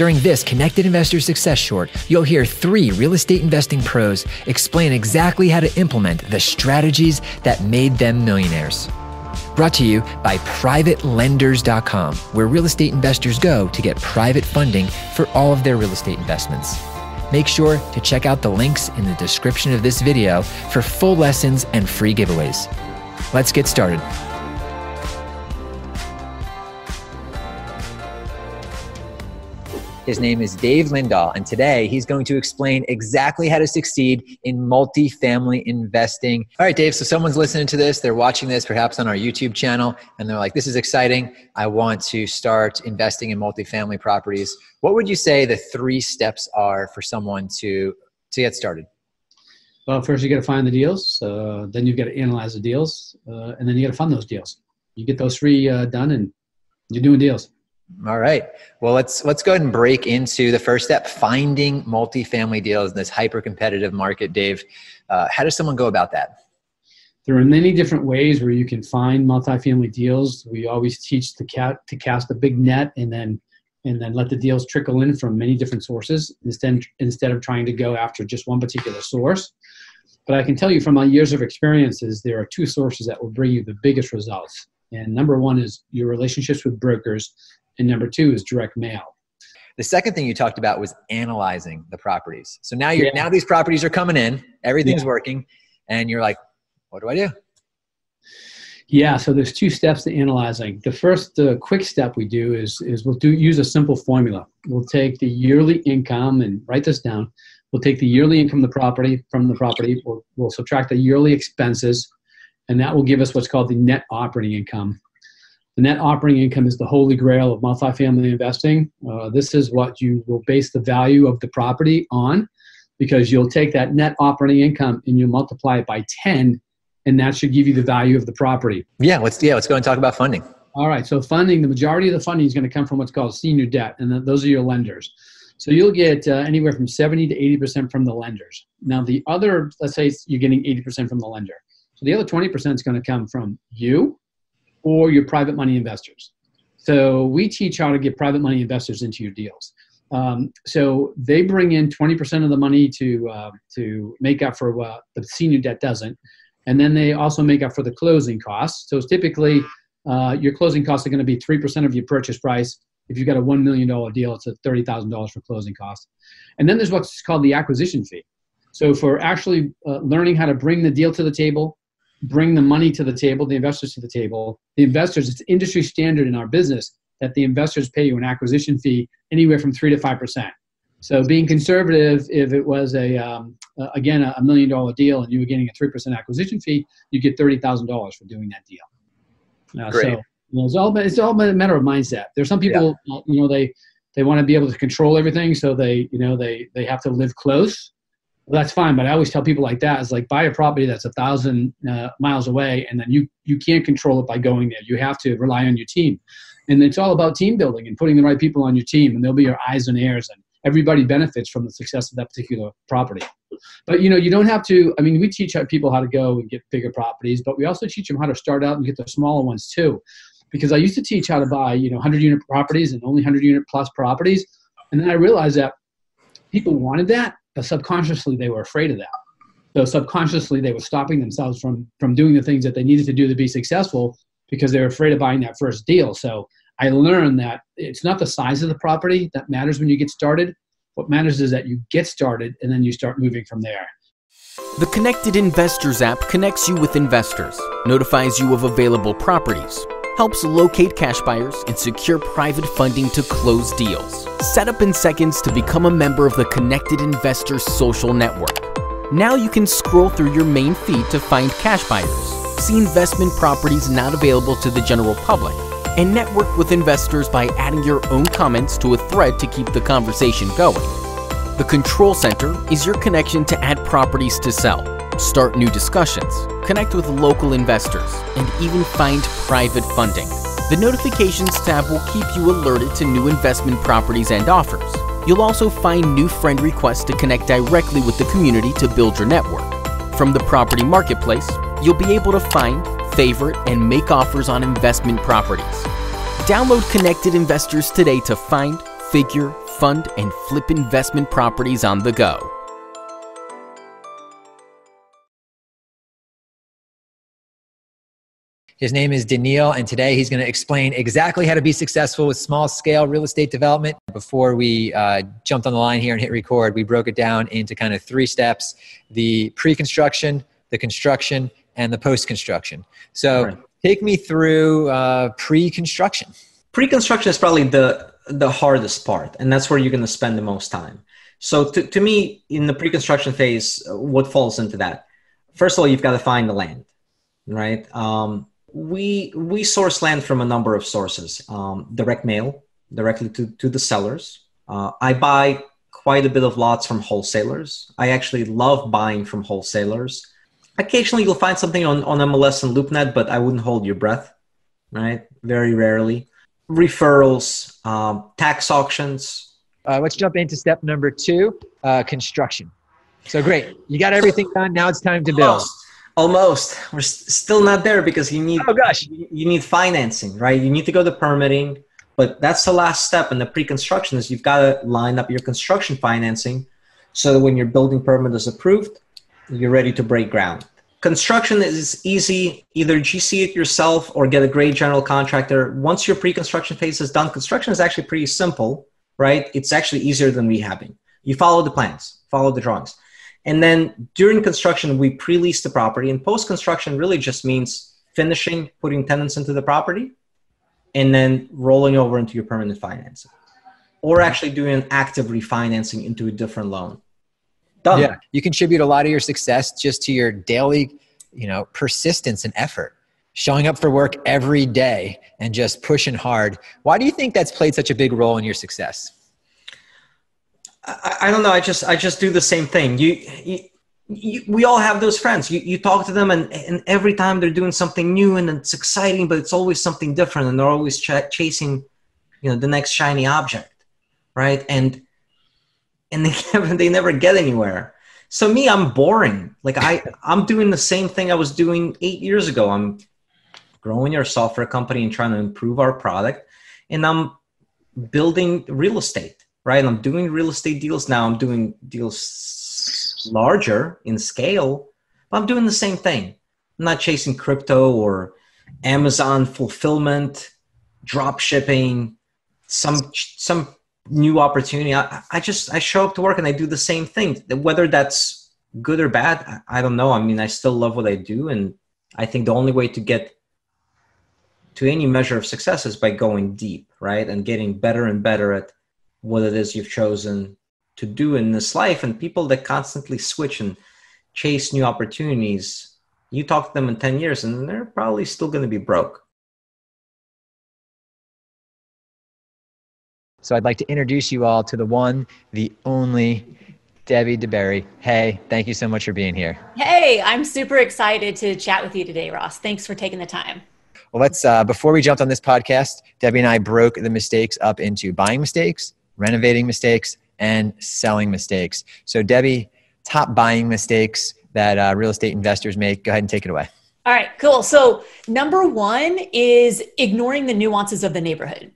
During this Connected Investor Success Short, you'll hear 3 real estate investing pros explain exactly how to implement the strategies that made them millionaires. Brought to you by PrivateLenders.com, where real estate investors go to get private funding for all of their real estate investments. Make sure to check out the links in the description of this video for full lessons and free giveaways. Let's get started. His name is Dave Lindahl, and today he's going to explain exactly how to succeed in multifamily investing. All right, Dave, so someone's listening to this, they're watching this perhaps on our YouTube channel, and they're like, this is exciting. I want to start investing in multifamily properties. What would you say the 3 steps are for someone to get started? Well, first you got to find the deals, then you've got to analyze the deals, and then you got to fund those deals. You get those 3 done and you're doing deals. All right. Well, let's go ahead and break into the first step, finding multifamily deals in this hyper-competitive market, Dave. How does someone go about that? There are many different ways where you can find multifamily deals. We always teach to cast a big net and then let the deals trickle in from many different sources instead of trying to go after just one particular source. But I can tell you from my years of experiences, there are 2 sources that will bring you the biggest results. And number 1 is your relationships with brokers. And number 2 is direct mail. The second thing you talked about was analyzing the properties. So now now these properties are coming in, everything's working, and you're like, what do I do? Yeah, so there's 2 steps to analyzing. The first quick step we do is we'll use a simple formula. We'll take the yearly income, and write this down. We'll take the yearly income from the property. We'll subtract the yearly expenses, and that will give us what's called the net operating income. The net operating income is the holy grail of multifamily investing. This is what you will base the value of the property on, because you'll take that net operating income and you multiply it by 10, and that should give you the value of the property. Yeah, let's go and talk about funding. All right, so funding, the majority of the funding is going to come from what's called senior debt, and those are your lenders. So you'll get anywhere from 70 to 80% from the lenders. Now the other, let's say you're getting 80% from the lender. So the other 20% is going to come from you, or your private money investors. So we teach how to get private money investors into your deals. So they bring in 20% of the money to make up for what the senior debt doesn't. And then they also make up for the closing costs. So typically your closing costs are gonna be 3% of your purchase price. If you've got a $1 million deal, it's $30,000 for closing costs. And then there's what's called the acquisition fee. So for actually learning how to bring the deal to the table, bring the money to the table, the investors to the table. The investors, it's industry standard in our business that the investors pay you an acquisition fee anywhere from 3 to 5%. So being conservative, if it was a $1 million deal and you were getting a 3% acquisition fee, you get $30,000 for doing that deal. Great. So it's all a matter of mindset. There's some people, they want to be able to control everything. So they have to live close. Well, that's fine, but I always tell people like that, it's like buy a property that's 1,000 miles away, and then you can't control it by going there. You have to rely on your team. And it's all about team building and putting the right people on your team, and they'll be your eyes and ears, and everybody benefits from the success of that particular property. But, you don't have to – I mean, we teach people how to go and get bigger properties, but we also teach them how to start out and get the smaller ones too, because I used to teach how to buy, 100-unit properties and only 100-unit-plus properties, and then I realized that people wanted that. But subconsciously, they were afraid of that. So subconsciously, they were stopping themselves from doing the things that they needed to do to be successful because they were afraid of buying that first deal. So I learned that it's not the size of the property that matters when you get started. What matters is that you get started and then you start moving from there. The Connected Investors app connects you with investors, notifies you of available properties, helps locate cash buyers, and secure private funding to close deals. Set up in seconds to become a member of the Connected Investors social network. Now you can scroll through your main feed to find cash buyers, see investment properties not available to the general public, and network with investors by adding your own comments to a thread to keep the conversation going. The Control Center is your connection to add properties to sell, start new discussions, connect with local investors, and even find private funding. The Notifications tab will keep you alerted to new investment properties and offers. You'll also find new friend requests to connect directly with the community to build your network. From the property marketplace, you'll be able to find, favorite, and make offers on investment properties. Download Connected Investors today to find, figure, fund and flip investment properties on the go. His name is Daniil, and today he's going to explain exactly how to be successful with small-scale real estate development. Before we jumped on the line here and hit record, we broke it down into kind of three steps: the pre-construction, the construction, and the post-construction. So Take me through pre-construction. Pre-construction is probably the hardest part, and that's where you're going to spend the most time. So to me, in the pre-construction phase, what falls into that? First of all, you've got to find the land, right? We source land from a number of sources, direct mail, directly to the sellers. I buy quite a bit of lots from wholesalers. I actually love buying from wholesalers. Occasionally you'll find something on MLS and LoopNet, but I wouldn't hold your breath, right? Very rarely. Referrals, tax auctions. Let's jump into step number two, construction. So great, you got everything done. Now it's time to build. Almost. We're still not there because you need you need financing, right? You need to go to permitting, but that's the last step in the pre-construction is you've got to line up your construction financing so that when your building permit is approved, you're ready to break ground. Construction is easy. Either GC it yourself or get a great general contractor. Once your pre-construction phase is done, construction is actually pretty simple, right? It's actually easier than rehabbing. You follow the plans, follow the drawings. And then during construction, we pre-lease the property, and post-construction really just means finishing, putting tenants into the property, and then rolling over into your permanent financing, or actually doing an active refinancing into a different loan. Done. Yeah, you contribute a lot of your success just to your daily, persistence and effort, showing up for work every day and just pushing hard. Why do you think that's played such a big role in your success? I don't know. I just do the same thing. We all have those friends. You talk to them and every time they're doing something new and it's exciting, but it's always something different. And they're always chasing, the next shiny object. Right. And they never get anywhere. So me, I'm boring. Like I'm doing the same thing I was doing 8 years ago. I'm growing our software company and trying to improve our product. And I'm building real estate. Right, I'm doing real estate deals now. I'm doing deals larger in scale, but I'm doing the same thing. I'm not chasing crypto or Amazon fulfillment, drop shipping, some new opportunity. I show up to work and I do the same thing. Whether that's good or bad, I don't know. I mean, I still love what I do, and I think the only way to get to any measure of success is by going deep, right, and getting better and better at what it is you've chosen to do in this life. And people that constantly switch and chase new opportunities, you talk to them in 10 years and they're probably still going to be broke. So I'd like to introduce you all to the one, the only Debbie DeBerry. Hey, thank you so much for being here. Hey, I'm super excited to chat with you today, Ross. Thanks for taking the time. Well, let's, before we jumped on this podcast, Debbie and I broke the mistakes up into buying mistakes, renovating mistakes, and selling mistakes. So Debbie, top buying mistakes that real estate investors make. Go ahead and take it away. All right, cool. So number one is ignoring the nuances of the neighborhood.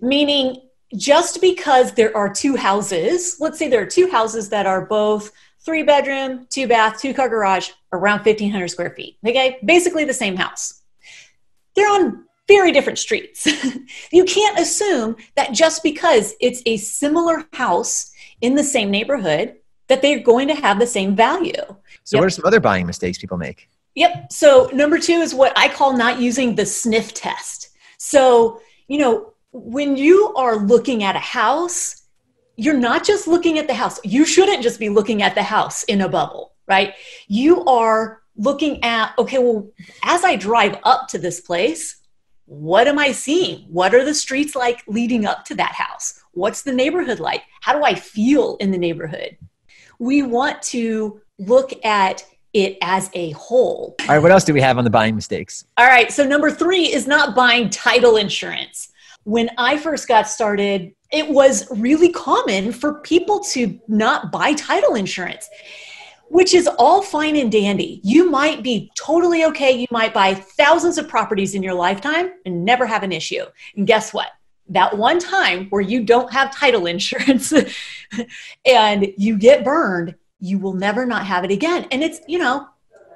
Meaning just because there are two houses, let's say there are two houses that are both 3-bedroom, 2-bath, 2-car garage, around 1,500 square feet. Okay, basically the same house. They're on very different streets. You can't assume that just because it's a similar house in the same neighborhood that they're going to have the same value. So What are some other buying mistakes people make? Yep. So number two is what I call not using the sniff test. So, when you are looking at a house, you're not just looking at the house. You shouldn't just be looking at the house in a bubble, right? You are looking at, okay, well, as I drive up to this place, what am I seeing? What are the streets like leading up to that house? What's the neighborhood like? How do I feel in the neighborhood? We want to look at it as a whole. All right, what else do we have on the buying mistakes? All right, so number three is not buying title insurance. When I first got started, it was really common for people to not buy title insurance, which is all fine and dandy. You might be totally okay. You might buy thousands of properties in your lifetime and never have an issue. And guess what? that one time where you don't have title insurance and you get burned, you will never not have it again. And it's, you know,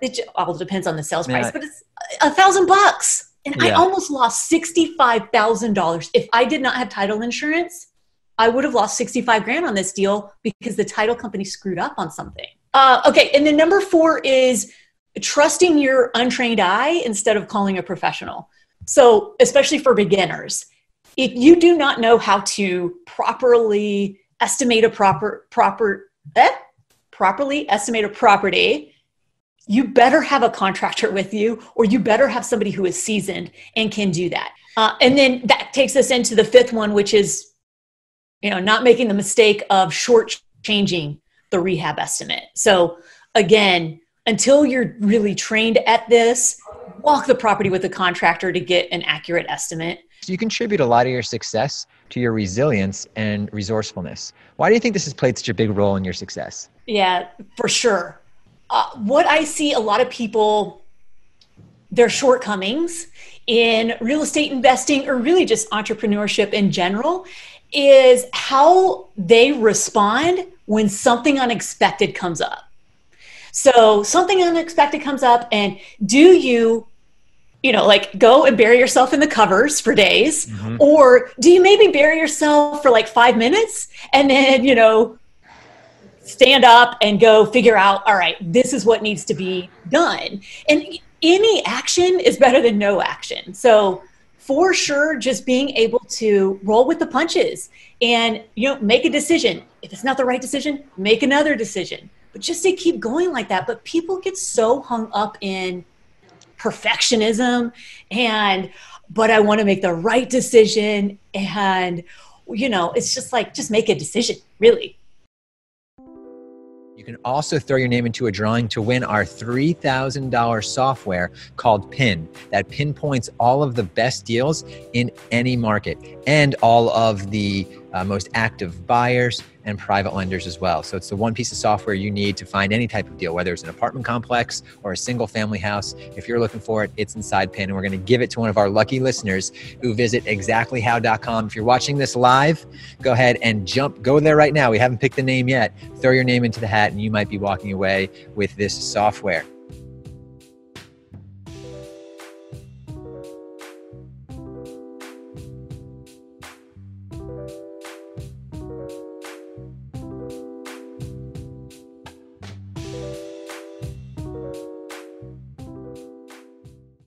it all depends on the sales price, but it's $1,000. And I almost lost $65,000. If I did not have title insurance, I would have lost $65,000 on this deal because the title company screwed up on something. Okay. And then number 4 is trusting your untrained eye instead of calling a professional. So especially for beginners, if you do not know how to properly estimate a property, you better have a contractor with you, or you better have somebody who is seasoned and can do that. And then that takes us into the 5th one, which is, you know, not making the mistake of shortchanging the rehab estimate. So again, until you're really trained at this, walk the property with a contractor to get an accurate estimate. So you contribute a lot of your success to your resilience and resourcefulness. Why do you think this has played such a big role in your success? Yeah, for sure. What I see a lot of people, their shortcomings in real estate investing, or really just entrepreneurship in general, is how they respond when something unexpected comes up. So something unexpected comes up, and do you know, like go and bury yourself in the covers for days, or do you maybe bury yourself for like 5 minutes and then, you know, stand up and go figure out, all right, this is what needs to be done. And any action is better than no action. So for sure, just being able to roll with the punches and, you know, make a decision. If it's not the right decision, make another decision. But just to keep going like that. But people get so hung up in perfectionism and, but I want to make the right decision. And, you know, it's just like, just make a decision, really. You can also throw your name into a drawing to win our $3,000 software called PIN that pinpoints all of the best deals in any market and all of the most active buyers and private lenders as well. So it's the one piece of software you need to find any type of deal, whether it's an apartment complex or a single family house. If you're looking for it, it's inside PIN. And we're going to give it to one of our lucky listeners who visit exactlyhow.com. If you're watching this live, go ahead and go there right now. We haven't picked the name yet. Throw your name into the hat and you might be walking away with this software.